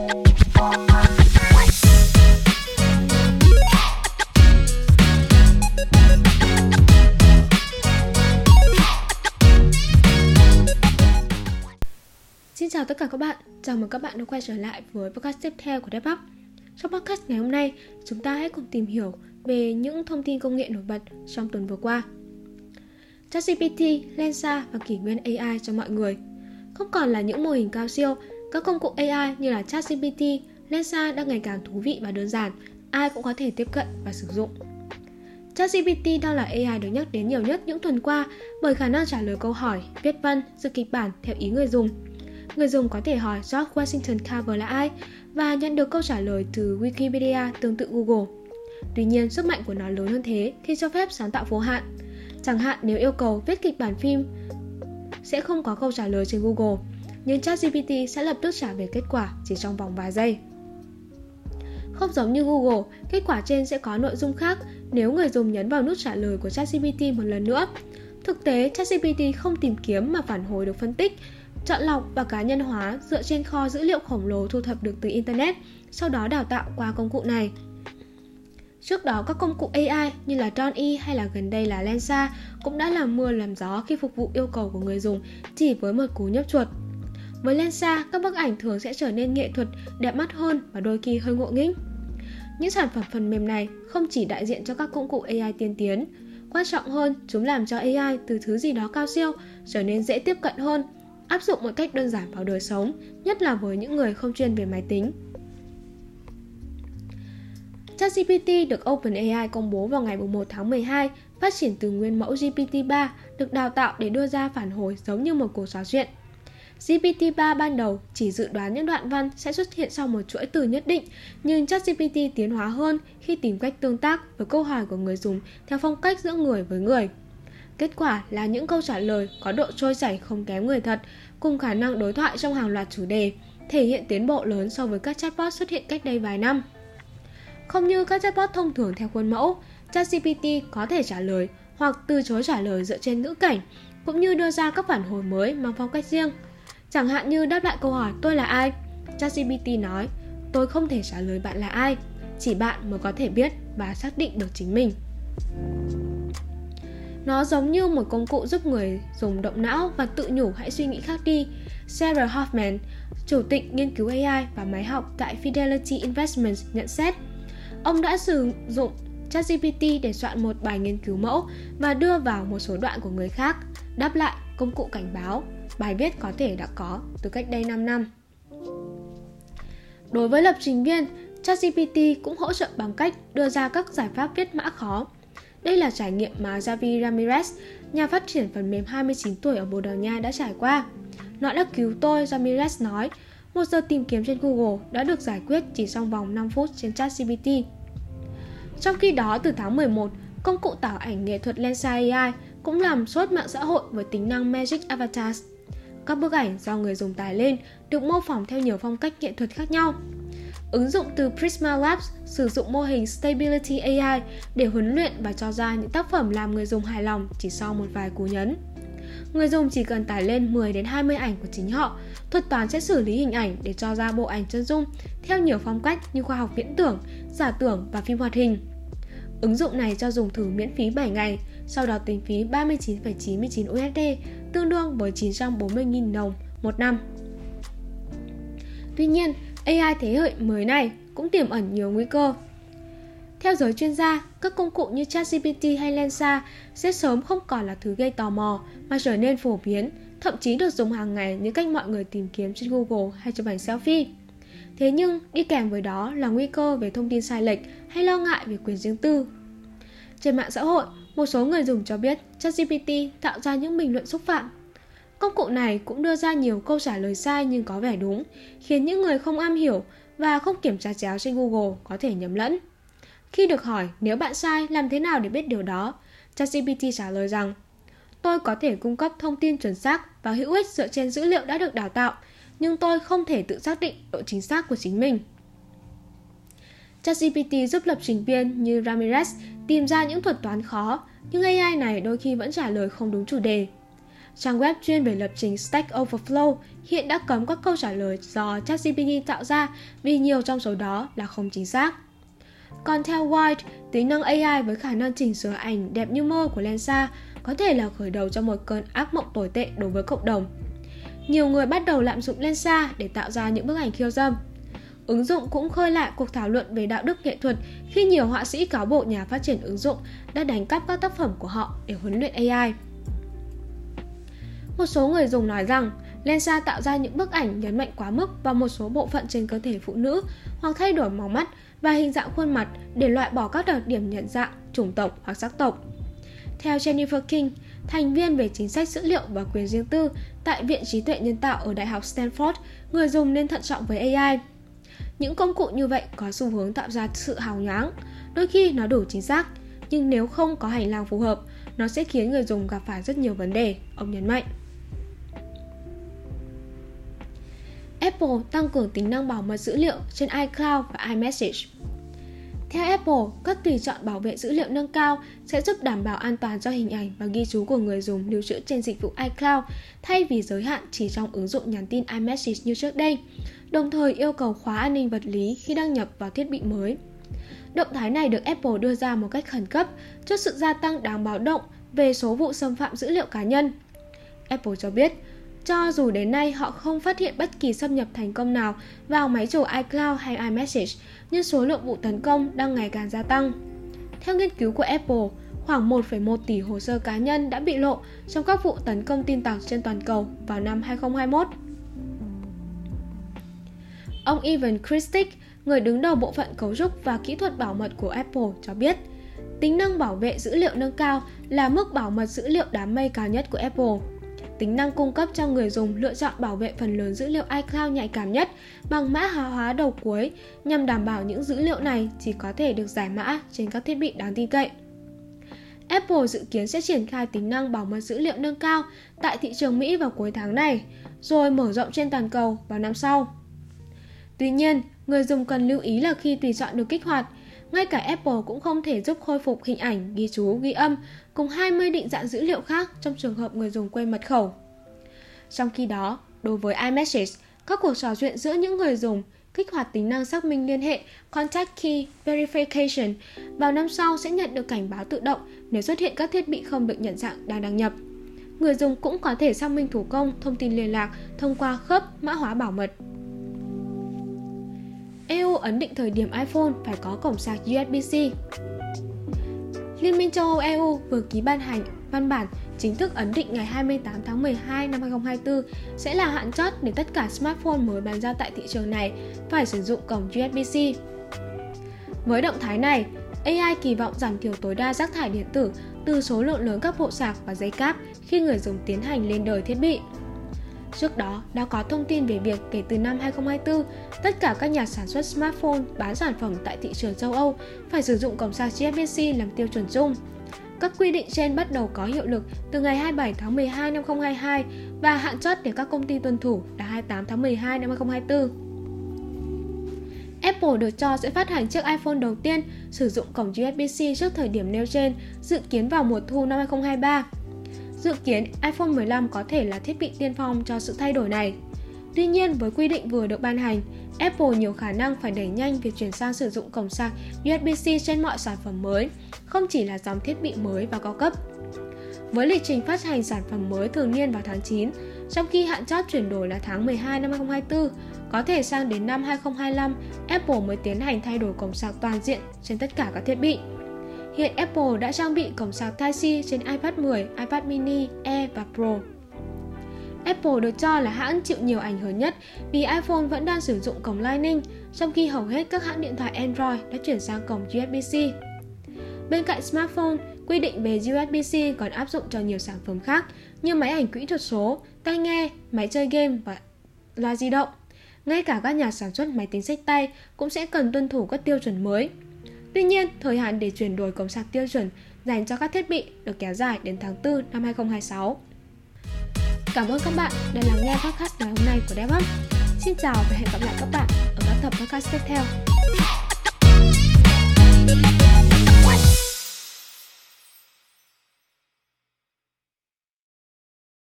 Xin chào tất cả các bạn, chào mừng các bạn đã quay trở lại với podcast tiếp theo của DevUp. Trong podcast ngày hôm nay, chúng ta hãy cùng tìm hiểu về những thông tin công nghệ nổi bật trong tuần vừa qua. ChatGPT, Lensa và kỷ nguyên AI cho mọi người. Không còn là những mô hình cao siêu, các công cụ AI như là ChatGPT, Lensa đang ngày càng thú vị và đơn giản, ai cũng có thể tiếp cận và sử dụng. ChatGPT đang là AI được nhắc đến nhiều nhất những tuần qua bởi khả năng trả lời câu hỏi, viết văn, dự kịch bản theo ý người dùng. Người dùng có thể hỏi George Washington Carver là ai và nhận được câu trả lời từ Wikipedia tương tự Google. Tuy nhiên, sức mạnh của nó lớn hơn thế khi cho phép sáng tạo vô hạn. Chẳng hạn nếu yêu cầu viết kịch bản phim sẽ không có câu trả lời trên Google, nhưng ChatGPT sẽ lập tức trả về kết quả chỉ trong vòng vài giây. Không giống như Google, kết quả trên sẽ có nội dung khác nếu người dùng nhấn vào nút trả lời của ChatGPT một lần nữa. Thực tế, ChatGPT không tìm kiếm mà phản hồi được phân tích, chọn lọc và cá nhân hóa dựa trên kho dữ liệu khổng lồ thu thập được từ Internet, sau đó đào tạo qua công cụ này. Trước đó, các công cụ AI như là DALL-E hay là gần đây là Lensa cũng đã làm mưa làm gió khi phục vụ yêu cầu của người dùng chỉ với một cú nhấp chuột. Với Lensa, các bức ảnh thường sẽ trở nên nghệ thuật, đẹp mắt hơn và đôi khi hơi ngộ nghĩnh. Những sản phẩm phần mềm này không chỉ đại diện cho các công cụ AI tiên tiến, quan trọng hơn, chúng làm cho AI từ thứ gì đó cao siêu trở nên dễ tiếp cận hơn, áp dụng một cách đơn giản vào đời sống, nhất là với những người không chuyên về máy tính. ChatGPT được OpenAI công bố vào ngày 1 tháng 12, phát triển từ nguyên mẫu GPT-3 được đào tạo để đưa ra phản hồi giống như một cuộc trò chuyện. GPT-3 ban đầu chỉ dự đoán những đoạn văn sẽ xuất hiện sau một chuỗi từ nhất định, nhưng ChatGPT tiến hóa hơn khi tìm cách tương tác với câu hỏi của người dùng theo phong cách giữa người với người. Kết quả là những câu trả lời có độ trôi chảy không kém người thật, cùng khả năng đối thoại trong hàng loạt chủ đề, thể hiện tiến bộ lớn so với các chatbot xuất hiện cách đây vài năm. Không như các chatbot thông thường theo khuôn mẫu, ChatGPT có thể trả lời hoặc từ chối trả lời dựa trên ngữ cảnh, cũng như đưa ra các phản hồi mới mang phong cách riêng. Chẳng hạn như đáp lại câu hỏi tôi là ai, ChatGPT nói tôi không thể trả lời bạn là ai, chỉ bạn mới có thể biết và xác định được chính mình. Nó giống như một công cụ giúp người dùng động não và tự nhủ hãy suy nghĩ khác đi. Sarah Hoffman, chủ tịch nghiên cứu AI và máy học tại Fidelity Investments nhận xét, ông đã sử dụng ChatGPT để soạn một bài nghiên cứu mẫu và đưa vào một số đoạn của người khác, đáp lại công cụ cảnh báo, bài viết có thể đã có từ cách đây 5 năm. Đối với lập trình viên, ChatGPT cũng hỗ trợ bằng cách đưa ra các giải pháp viết mã khó. Đây là trải nghiệm mà Javi Ramirez, nhà phát triển phần mềm 29 tuổi ở Bồ Đào Nha đã trải qua. Nó đã cứu tôi, Ramirez nói. 1 giờ tìm kiếm trên Google đã được giải quyết chỉ trong vòng 5 phút trên ChatGPT. Trong khi đó, từ tháng 11, công cụ tạo ảnh nghệ thuật Lensa AI cũng làm sốt mạng xã hội với tính năng Magic Avatars. Các bức ảnh do người dùng tải lên được mô phỏng theo nhiều phong cách nghệ thuật khác nhau. Ứng dụng từ Prisma Labs sử dụng mô hình Stability AI để huấn luyện và cho ra những tác phẩm làm người dùng hài lòng chỉ sau một vài cú nhấn. Người dùng chỉ cần tải lên 10 đến 20 ảnh của chính họ, thuật toán sẽ xử lý hình ảnh để cho ra bộ ảnh chân dung theo nhiều phong cách như khoa học viễn tưởng, giả tưởng và phim hoạt hình. Ứng dụng này cho dùng thử miễn phí 7 ngày, sau đó tính phí 39,99 USD, tương đương với 940.000 đồng một năm. Tuy nhiên, AI thế hệ mới này cũng tiềm ẩn nhiều nguy cơ. Theo giới chuyên gia, các công cụ như ChatGPT hay Lensa sẽ sớm không còn là thứ gây tò mò mà trở nên phổ biến, thậm chí được dùng hàng ngày như cách mọi người tìm kiếm trên Google hay chụp ảnh selfie. Thế nhưng, đi kèm với đó là nguy cơ về thông tin sai lệch hay lo ngại về quyền riêng tư. Trên mạng xã hội, một số người dùng cho biết ChatGPT tạo ra những bình luận xúc phạm. Công cụ này cũng đưa ra nhiều câu trả lời sai nhưng có vẻ đúng, khiến những người không am hiểu và không kiểm tra chéo trên Google có thể nhầm lẫn. Khi được hỏi nếu bạn sai làm thế nào để biết điều đó, ChatGPT trả lời rằng tôi có thể cung cấp thông tin chuẩn xác và hữu ích dựa trên dữ liệu đã được đào tạo, nhưng tôi không thể tự xác định độ chính xác của chính mình. ChatGPT giúp lập trình viên như Ramirez tìm ra những thuật toán khó, nhưng AI này đôi khi vẫn trả lời không đúng chủ đề. Trang web chuyên về lập trình Stack Overflow hiện đã cấm các câu trả lời do ChatGPT tạo ra vì nhiều trong số đó là không chính xác. Còn theo White, tính năng AI với khả năng chỉnh sửa ảnh đẹp như mơ của Lensa có thể là khởi đầu cho một cơn ác mộng tồi tệ đối với cộng đồng. Nhiều người bắt đầu lạm dụng Lensa để tạo ra những bức ảnh khiêu dâm. Ứng dụng cũng khơi lại cuộc thảo luận về đạo đức nghệ thuật khi nhiều họa sĩ cáo buộc nhà phát triển ứng dụng đã đánh cắp các tác phẩm của họ để huấn luyện AI. Một số người dùng nói rằng Lensa tạo ra những bức ảnh nhấn mạnh quá mức vào một số bộ phận trên cơ thể phụ nữ hoặc thay đổi màu mắt và hình dạng khuôn mặt để loại bỏ các đặc điểm nhận dạng, chủng tộc hoặc sắc tộc. Theo Jennifer King, thành viên về chính sách dữ liệu và quyền riêng tư tại Viện Trí tuệ Nhân tạo ở Đại học Stanford, người dùng nên thận trọng với AI. Những công cụ như vậy có xu hướng tạo ra sự hào nhoáng, đôi khi nó đủ chính xác, nhưng nếu không có hành lang phù hợp, nó sẽ khiến người dùng gặp phải rất nhiều vấn đề, ông nhấn mạnh. Apple tăng cường tính năng bảo mật dữ liệu trên iCloud và iMessage. Theo Apple, các tùy chọn bảo vệ dữ liệu nâng cao sẽ giúp đảm bảo an toàn cho hình ảnh và ghi chú của người dùng lưu trữ trên dịch vụ iCloud thay vì giới hạn chỉ trong ứng dụng nhắn tin iMessage như trước đây, đồng thời yêu cầu khóa an ninh vật lý khi đăng nhập vào thiết bị mới. Động thái này được Apple đưa ra một cách khẩn cấp trước sự gia tăng đáng báo động về số vụ xâm phạm dữ liệu cá nhân. Apple cho biết, cho dù đến nay họ không phát hiện bất kỳ xâm nhập thành công nào vào máy chủ iCloud hay iMessage, nhưng số lượng vụ tấn công đang ngày càng gia tăng. Theo nghiên cứu của Apple, khoảng 1,1 tỷ hồ sơ cá nhân đã bị lộ trong các vụ tấn công tin tặc trên toàn cầu vào năm 2021. Ông Evan Christick, người đứng đầu bộ phận cấu trúc và kỹ thuật bảo mật của Apple, cho biết tính năng bảo vệ dữ liệu nâng cao là mức bảo mật dữ liệu đám mây cao nhất của Apple. Tính năng cung cấp cho người dùng lựa chọn bảo vệ phần lớn dữ liệu iCloud nhạy cảm nhất bằng mã hóa đầu cuối nhằm đảm bảo những dữ liệu này chỉ có thể được giải mã trên các thiết bị đáng tin cậy. Apple dự kiến sẽ triển khai tính năng bảo mật dữ liệu nâng cao tại thị trường Mỹ vào cuối tháng này, rồi mở rộng trên toàn cầu vào năm sau. Tuy nhiên, người dùng cần lưu ý là khi tùy chọn được kích hoạt, ngay cả Apple cũng không thể giúp khôi phục hình ảnh, ghi chú, ghi âm cùng 20 định dạng dữ liệu khác trong trường hợp người dùng quên mật khẩu. Trong khi đó, đối với iMessage, các cuộc trò chuyện giữa những người dùng kích hoạt tính năng xác minh liên hệ Contact Key Verification vào năm sau sẽ nhận được cảnh báo tự động nếu xuất hiện các thiết bị không được nhận dạng đang đăng nhập. Người dùng cũng có thể xác minh thủ công thông tin liên lạc thông qua khớp mã hóa bảo mật. EU ấn định thời điểm iPhone phải có cổng sạc USB-C. Liên minh châu Âu EU vừa ký ban hành văn bản chính thức ấn định ngày 28 tháng 12 năm 2024 sẽ là hạn chót để tất cả smartphone mới bán ra tại thị trường này phải sử dụng cổng USB-C. Với động thái này, AI kỳ vọng giảm thiểu tối đa rác thải điện tử từ số lượng lớn các bộ sạc và dây cáp khi người dùng tiến hành lên đời thiết bị. Trước đó, đã có thông tin về việc kể từ năm 2024, tất cả các nhà sản xuất smartphone bán sản phẩm tại thị trường châu Âu phải sử dụng cổng sạc USB-C làm tiêu chuẩn chung. Các quy định trên bắt đầu có hiệu lực từ ngày 27 tháng 12 năm 2022 và hạn chót để các công ty tuân thủ là 28 tháng 12 năm 2024. Apple được cho sẽ phát hành chiếc iPhone đầu tiên sử dụng cổng USB-C trước thời điểm nêu trên, dự kiến vào mùa thu năm 2023. Dự kiến, iPhone 15 có thể là thiết bị tiên phong cho sự thay đổi này. Tuy nhiên, với quy định vừa được ban hành, Apple nhiều khả năng phải đẩy nhanh việc chuyển sang sử dụng cổng sạc USB-C trên mọi sản phẩm mới, không chỉ là dòng thiết bị mới và cao cấp. Với lịch trình phát hành sản phẩm mới thường niên vào tháng 9, trong khi hạn chót chuyển đổi là tháng 12 năm 2024, có thể sang đến năm 2025, Apple mới tiến hành thay đổi cổng sạc toàn diện trên tất cả các thiết bị. Hiện Apple đã trang bị cổng sạc Type-C trên iPad 10, iPad mini, Air và Pro. Apple được cho là hãng chịu nhiều ảnh hưởng nhất vì iPhone vẫn đang sử dụng cổng Lightning, trong khi hầu hết các hãng điện thoại Android đã chuyển sang cổng USB-C. Bên cạnh smartphone, quy định về USB-C còn áp dụng cho nhiều sản phẩm khác như máy ảnh kỹ thuật số, tai nghe, máy chơi game và loa di động. Ngay cả các nhà sản xuất máy tính xách tay cũng sẽ cần tuân thủ các tiêu chuẩn mới. Tuy nhiên, thời hạn để chuyển đổi cổng sạc tiêu chuẩn dành cho các thiết bị được kéo dài đến tháng 4 năm 2026. Cảm ơn các bạn đã lắng nghe podcast ngày hôm nay của DevOps. Xin chào và hẹn gặp lại các bạn ở các tập podcast tiếp theo.